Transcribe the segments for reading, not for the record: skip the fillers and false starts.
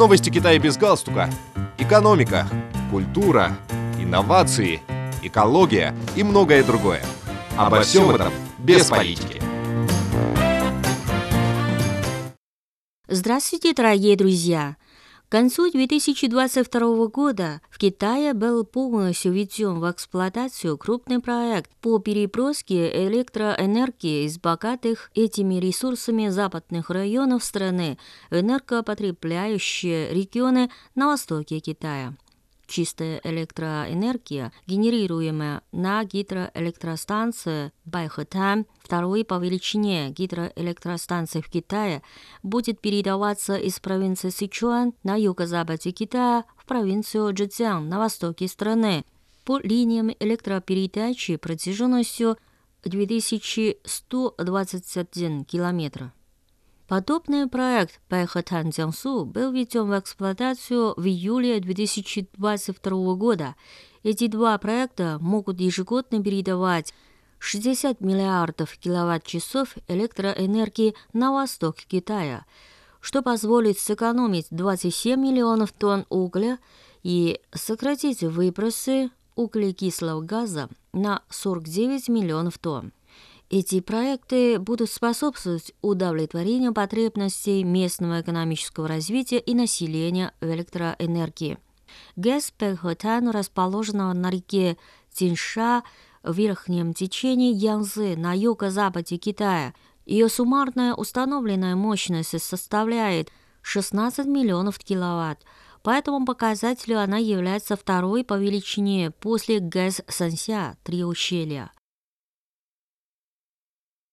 Новости Китая без галстука, экономика, культура, инновации, экология и многое другое. Обо всем этом без политики. Здравствуйте, дорогие друзья! К концу 2022 года в Китае был полностью введен в эксплуатацию крупный проект по переброске электроэнергии из богатых этими ресурсами западных районов страны в энергопотребляющие регионы на востоке Китая. Чистая электроэнергия, генерируемая на гидроэлектростанции Байхэтэм, второй по величине гидроэлектростанции в Китае, будет передаваться из провинции Сычуань на юго-западе Китая в провинцию Чжэцзян на востоке страны по линиям электропередачи протяженностью 2121 километр. Подобный проект Пайхатан Цзянсу был введен в эксплуатацию в июле 2022 года. Эти два проекта могут ежегодно передавать 60 миллиардов киловатт-часов электроэнергии на восток Китая, что позволит сэкономить 27 миллионов тонн угля и сократить выбросы углекислого газа на 49 миллионов тонн. Эти проекты будут способствовать удовлетворению потребностей местного экономического развития и населения в электроэнергии. ГЭС Байхэтэм расположена на реке Цинша в верхнем течении Янзы на юго-западе Китая. Ее суммарная установленная мощность составляет 16 миллионов киловатт. По этому показателю она является второй по величине после ГЭС Санся «Три ущелья».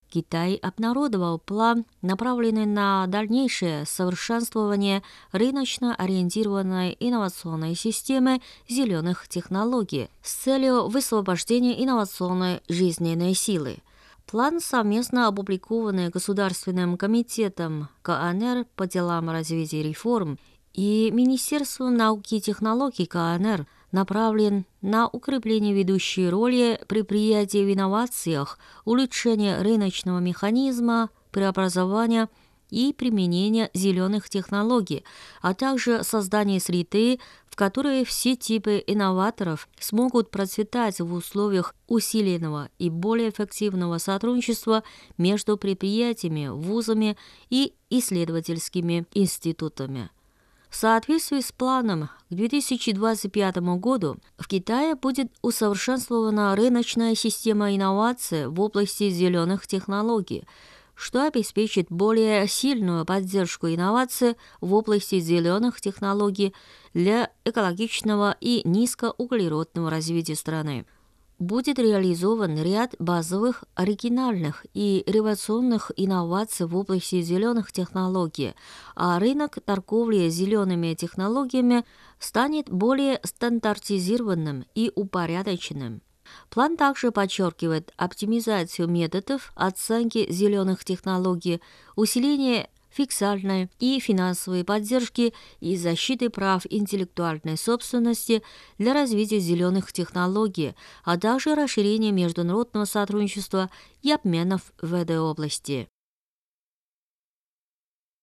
Китай обнародовал план, направленный на дальнейшее совершенствование рыночно-ориентированной инновационной системы зеленых технологий с целью высвобождения инновационной жизненной силы. План, совместно опубликованный Государственным комитетом КНР по делам развития реформ и Министерством науки и технологий КНР, направлен на укрепление ведущей роли предприятий в инновациях, улучшение рыночного механизма, преобразования и применения зеленых технологий, а также создание среды, в которой все типы инноваторов смогут процветать в условиях усиленного и более эффективного сотрудничества между предприятиями, вузами и исследовательскими институтами. В соответствии с планом, к 2025 году в Китае будет усовершенствована рыночная система инноваций в области зеленых технологий, что обеспечит более сильную поддержку инноваций в области зеленых технологий для экологичного и низкоуглеродного развития страны. Будет реализован ряд базовых, оригинальных и революционных инноваций в области зеленых технологий, а рынок торговли зелеными технологиями станет более стандартизированным и упорядоченным. План также подчеркивает оптимизацию методов оценки зеленых технологий, усиление фискальной и финансовой поддержки и защиты прав интеллектуальной собственности для развития зеленых технологий, а также расширения международного сотрудничества и обменов в этой области.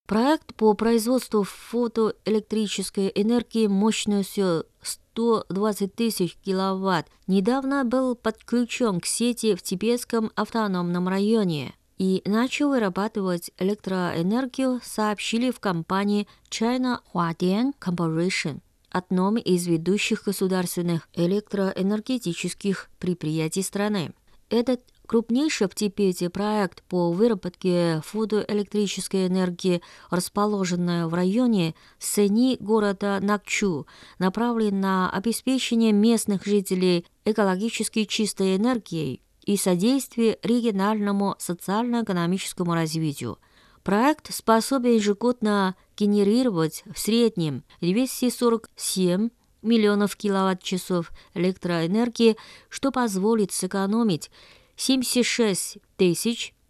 Проект по производству фотоэлектрической энергии мощностью 120 тысяч киловатт недавно был подключен к сети в Типецком автономном районе и начал вырабатывать электроэнергию, сообщили в компании China Huadian Corporation, одном из ведущих государственных электроэнергетических предприятий страны. Этот крупнейший в Тибете проект по выработке фотоэлектрической энергии, расположенный в районе Сени города Накчу, направлен на обеспечение местных жителей экологически чистой энергией и содействие региональному социально-экономическому развитию. Проект способен ежегодно генерировать в среднем 247 миллионов киловатт-часов электроэнергии, что позволит сэкономить 76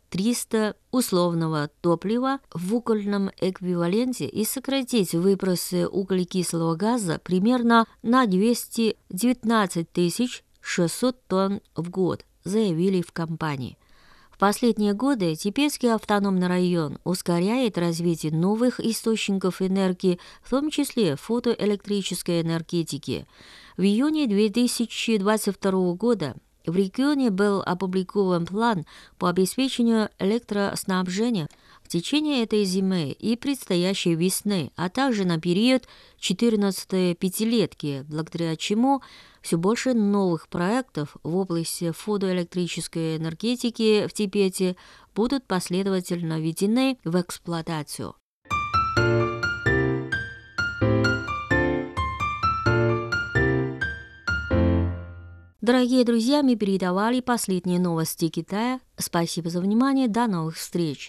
300 условного топлива в угольном эквиваленте и сократить выбросы углекислого газа примерно на 219 600 тонн в год, заявили в компании. В последние годы Типецкий автономный район ускоряет развитие новых источников энергии, в том числе фотоэлектрической энергетики. В июне 2022 года в регионе был опубликован план по обеспечению электроснабжения в течение этой зимы и предстоящей весны, а также на период 14-й пятилетки, благодаря чему все больше новых проектов в области фотоэлектрической энергетики в Тибете будут последовательно введены в эксплуатацию. Дорогие друзья, мы передавали последние новости Китая. Спасибо за внимание. До новых встреч.